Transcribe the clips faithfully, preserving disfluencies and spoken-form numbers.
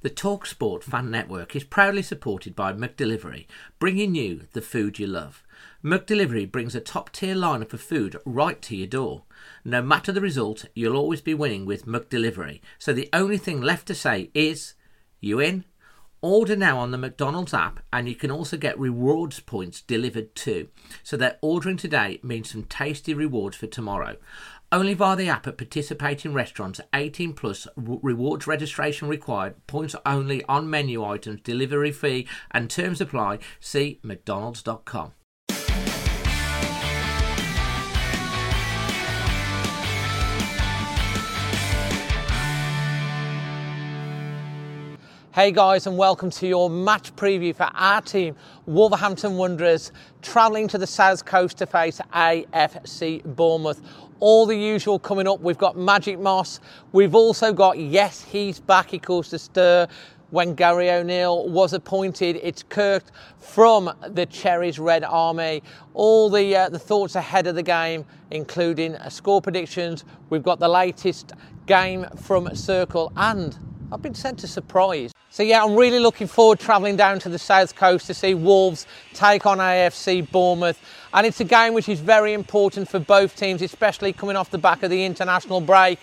The TalkSport Fan Network is proudly supported by McDelivery, bringing you the food you love. McDelivery brings a top-tier lineup of food right to your door. No matter the result, you'll always be winning with McDelivery. So the only thing left to say is, you in? Order now on the McDonald's app, and you can also get rewards points delivered too. So that ordering today means some tasty rewards for tomorrow. Only via the app at participating restaurants. Eighteen plus, rewards registration required, points only on menu items, delivery fee and terms apply. See mcdonalds dot com. Hey guys, and welcome to your match preview for our team, Wolverhampton Wanderers, travelling to the South Coast to face A F C Bournemouth. All the usual coming up. We've got Magic Moss. We've also got, yes, he's back. He caused the stir when Gary O'Neill was appointed. It's Kirk from the Cherries Red Army. All the uh, the thoughts ahead of the game, including uh, score predictions. We've got the latest game from Circle, and I've been sent a surprise. So yeah, I'm really looking forward travelling down to the South Coast to see Wolves take on A F C Bournemouth. And it's a game which is very important for both teams, especially coming off the back of the international break.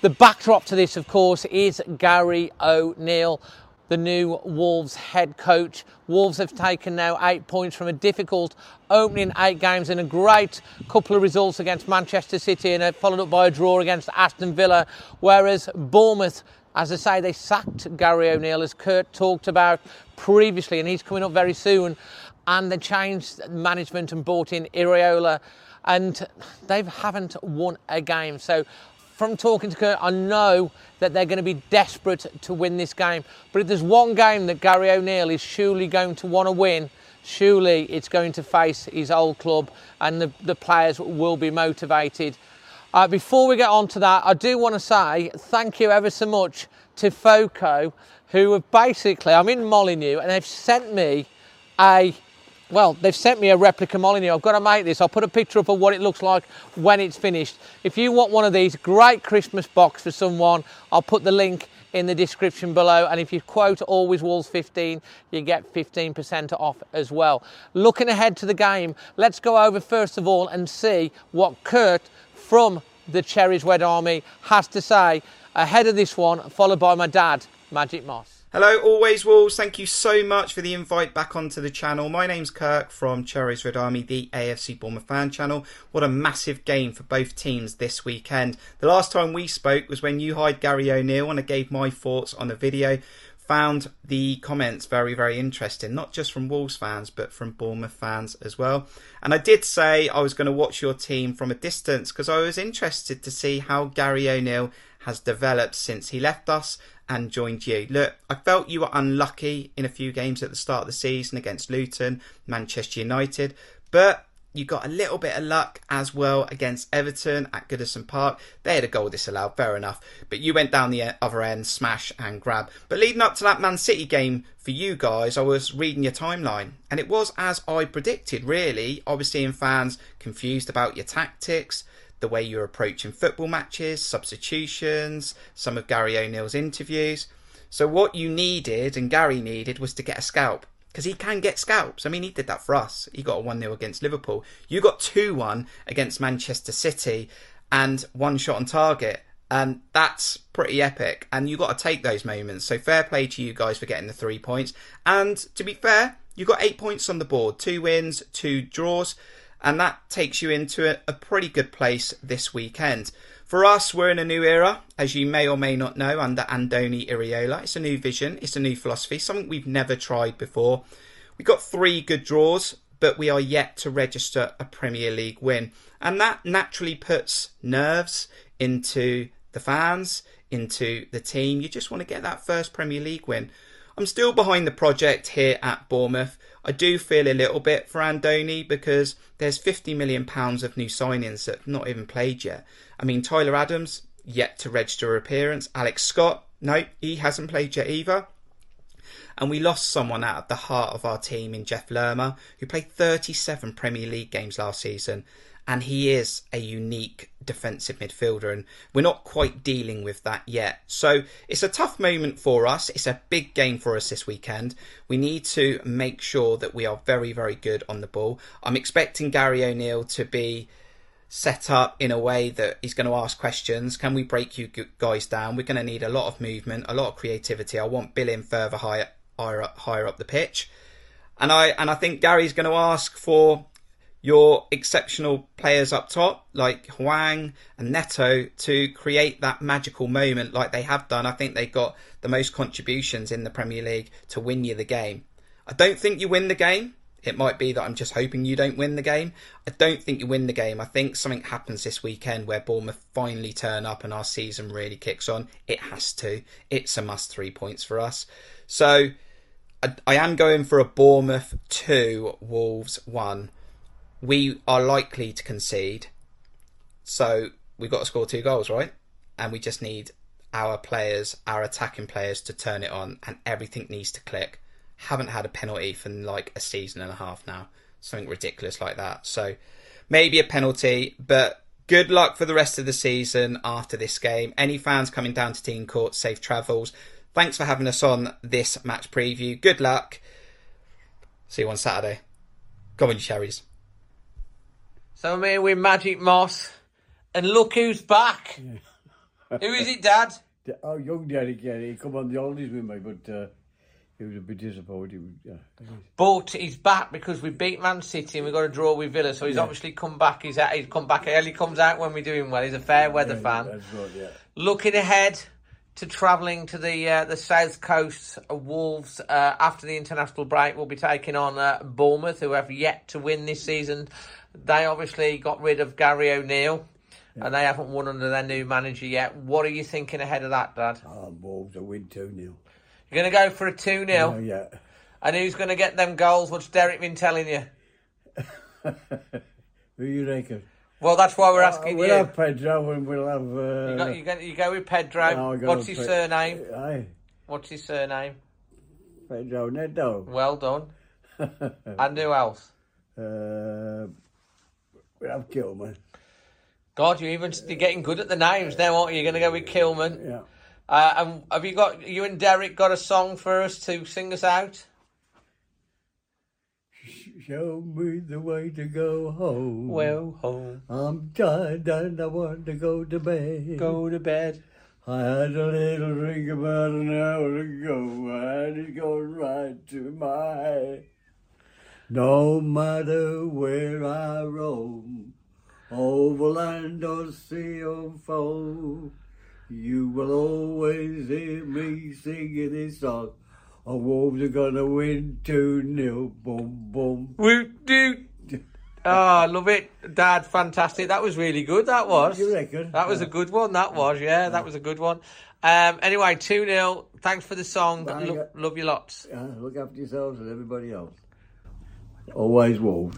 The backdrop to this, of course, is Gary O'Neill, the new Wolves head coach. Wolves have taken now eight points from a difficult opening eight games and a great couple of results against Manchester City and followed up by a draw against Aston Villa, whereas Bournemouth, as I say, they sacked Gary O'Neill, as Kurt talked about previously, and he's coming up very soon. And they changed management and brought in Iraola, and they haven't won a game. So from talking to Kurt, I know that they're going to be desperate to win this game. But if there's one game that Gary O'Neill is surely going to want to win, surely it's going to face his old club, and the, the players will be motivated. Uh, before we get on to that, I do want to say thank you ever so much to FOCO, who have basically, I'm in Molyneux, and they've sent me a, well, they've sent me a replica Molyneux. I've got to make this. I'll put a picture up of what it looks like when it's finished. If you want one of these, great Christmas box for someone, I'll put the link in the description below. And if you quote Always Wolves fifteen, you get fifteen percent off as well. Looking ahead to the game, let's go over first of all and see what Kurt from the Cherries Red Army has to say ahead of this one, followed by my dad, Magic Moss. Hello, Always Wolves. Thank you so much for the invite back onto the channel. My name's Kirk from Cherries Red Army, the A F C Bournemouth fan channel. What a massive game for both teams this weekend. The last time we spoke was when you hired Gary O'Neill and I gave my thoughts on the video. Found the comments very, very interesting, not just from Wolves fans, but from Bournemouth fans as well. And I did say I was going to watch your team from a distance because I was interested to see how Gary O'Neill has developed since he left us and joined you. Look, I felt you were unlucky in a few games at the start of the season against Luton, Manchester United, but you got a little bit of luck as well against Everton at Goodison Park. They had a goal disallowed, fair enough. But you went down the other end, smash and grab. But leading up to that Man City game for you guys, I was reading your timeline. And it was as I predicted, really. I was seeing fans confused about your tactics, the way you're approaching football matches, substitutions, some of Gary O'Neill's interviews. So what you needed and Gary needed was to get a scalp. Because he can get scalps. I mean, he did that for us. He got a one nil against Liverpool. You got two one against Manchester City and one shot on target. And that's pretty epic. And you got to take those moments. So fair play to you guys for getting the three points. And to be fair, you got eight points on the board. Two wins, two draws. And that takes you into a, a pretty good place this weekend. For us, we're in a new era, as you may or may not know, under Andoni Iraola. It's a new vision, it's a new philosophy, something we've never tried before. We got three good draws, but we are yet to register a Premier League win. And that naturally puts nerves into the fans, into the team. You just want to get that first Premier League win. I'm still behind the project here at Bournemouth. I do feel a little bit for Andoni because there's fifty million pounds of new signings that have not even played yet. I mean, Tyler Adams, yet to register an appearance. Alex Scott, no, he hasn't played yet either. And we lost someone out of the heart of our team in Jeff Lerma, who played thirty-seven Premier League games last season. And he is a unique defensive midfielder, and we're not quite dealing with that yet. So it's a tough moment for us. It's a big game for us this weekend. We need to make sure that we are very, very good on the ball. I'm expecting Gary O'Neill to be set up in a way that he's going to ask questions. Can we break you guys down? We're going to need a lot of movement, a lot of creativity. I want Bill in further higher, higher up, higher up the pitch. And I, and I think Gary's going to ask for your exceptional players up top like Huang and Neto to create that magical moment like they have done. I think they got the most contributions in the Premier League to win you the game. I don't think you win the game. It might be that I'm just hoping you don't win the game. I don't think you win the game. I think something happens this weekend where Bournemouth finally turn up and our season really kicks on. It has to. It's a must three points for us. So I, I am going for a Bournemouth two, Wolves one. We are likely to concede, so we've got to score two goals, right? And we just need our players, our attacking players, to turn it on, and everything needs to click. Haven't had a penalty for like a season and a half now. Something ridiculous like that. So maybe a penalty, but good luck for the rest of the season after this game. Any fans coming down to Dean Court, safe travels. Thanks for having us on this match preview. Good luck. See you on Saturday. Go on, Cherries. So I'm here with Magic Moss, and look who's back. Yeah. Who is it, Dad? Oh, young Daddy Gary. He come on the holidays with me, but uh, he was a bit disappointed. Yeah. But he's back because we beat Man City and we got a draw with Villa, so he's yeah. obviously come back. He's out, he's come back early. Comes out when we're doing well. He's a fair weather yeah, fan. That's right. Yeah. Looking ahead to travelling to the uh, the South Coast Wolves uh, after the international break. We'll be taking on uh, Bournemouth, who have yet to win this season. They obviously got rid of Gary O'Neill, yeah. and they haven't won under their new manager yet. What are you thinking ahead of that, Dad? Oh, Wolves will win two nil. You're going to go for a two nil? Yeah, yeah. And who's going to get them goals? What's Derek been telling you? Who you reckon? Well, that's why we're asking uh, we'll you. We'll have Pedro and we'll have... Uh... You, got, you, go, you go with Pedro. No, What's his Pe surname? Aye. What's his surname? Pedro Neto. Well done. And who else? Uh... We'll have Kilman. God, you're even you're getting good at the names now, aren't you? You're going to go with Kilman. Yeah. Uh, and have you got you and Derek got a song for us to sing us out? Show me the way to go home. Well, home. I'm tired and I want to go to bed. Go to bed. I had a little drink about an hour ago, and it goes right to my head. No matter where I roam, over land or sea or foe, you will always hear me singing this song. Our Wolves are gonna win two nil. Boom, boom. Woot, doot. Ah, oh, love it, Dad. Fantastic. That was really good, that was. You reckon? That was yeah. a good one, that was. Yeah, that was a good one. Um, anyway, two nil. Thanks for the song. Lo love you lots. Uh, look after yourselves and everybody else. Always Wolves.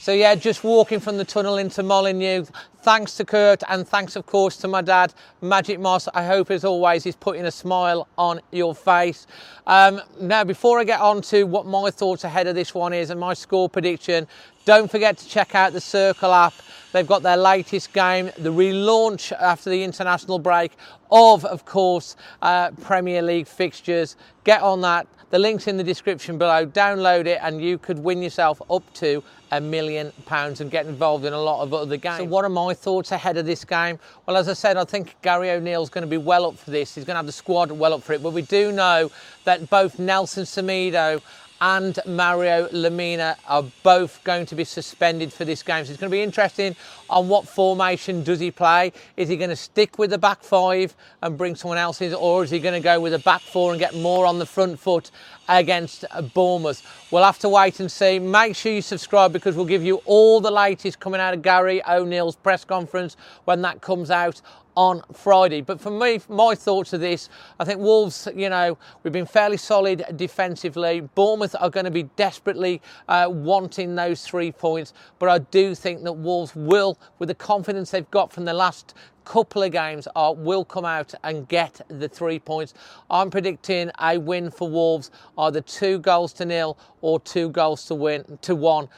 So yeah, just walking from the tunnel into Molyneux. Thanks to Kirk and thanks of course to my dad, Magic Moss. I hope as always he's putting a smile on your face. Um, now before I get on to what my thoughts ahead of this one is and my score prediction, don't forget to check out the Circle app. They've got their latest game, the relaunch after the international break of, of course, uh, Premier League fixtures. Get on that. The link's in the description below. Download it and you could win yourself up to a million pounds and get involved in a lot of other games. So what are my thoughts ahead of this game? Well, as I said, I think Gary O'Neill's going to be well up for this. He's going to have the squad well up for it. But we do know that both Nelson Semedo and Mario Lemina are both going to be suspended for this game. So it's going to be interesting on what formation does he play. Is he going to stick with the back five and bring someone else in, or is he going to go with a back four and get more on the front foot against Bournemouth? We'll have to wait and see. Make sure you subscribe, because we'll give you all the latest coming out of Gary O'Neill's press conference when that comes out on Friday. But for me, my thoughts of this, I think Wolves, you know, we've been fairly solid defensively. Bournemouth are going to be desperately uh, wanting those three points. But I do think that Wolves will, with the confidence they've got from the last couple of games, are, will come out and get the three points. I'm predicting a win for Wolves, either two goals to nil or two goals to win to one.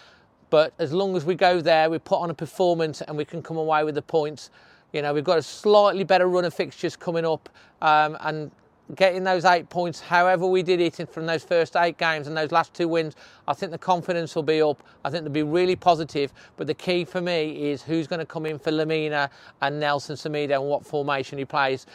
But as long as we go there, we put on a performance and we can come away with the points. You know, we've got a slightly better run of fixtures coming up, um, and getting those eight points, however we did it from those first eight games and those last two wins, I think the confidence will be up. I think they'll be really positive. But the key for me is who's going to come in for Lemina and Nelson Semedo and what formation he plays.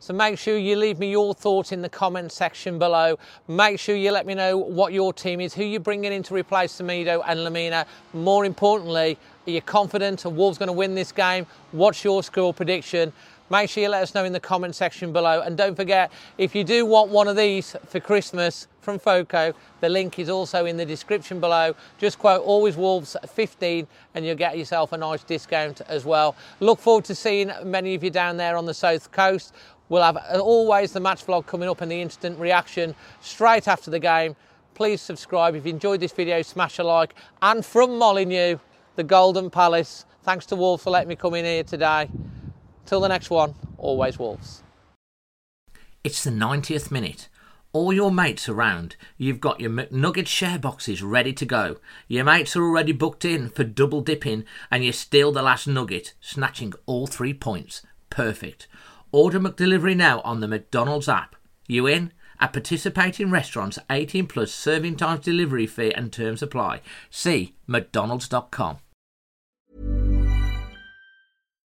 So make sure you leave me your thoughts in the comment section below. Make sure you let me know what your team is, who you're bringing in to replace Semedo and Lemina. More importantly, are you confident and Wolves going to win this game? What's your score prediction? Make sure you let us know in the comment section below. And don't forget, if you do want one of these for Christmas from FOCO, the link is also in the description below. Just quote Always Wolves fifteen and you'll get yourself a nice discount as well. Look forward to seeing many of you down there on the South Coast. We'll have, as always, the match vlog coming up and the instant reaction straight after the game. Please subscribe. If you enjoyed this video, smash a like. And from Molyneux, the Golden Palace, thanks to Wolves for letting me come in here today. Till the next one, always Wolves. It's the ninetieth minute. All your mates are round. You've got your McNugget share boxes ready to go. Your mates are already booked in for double dipping, and you steal the last nugget, snatching all three points. Perfect. Order McDelivery now on the McDonald's app. You in? At participating restaurants, eighteen plus, serving times, delivery fee and terms apply. See mcdonalds dot com.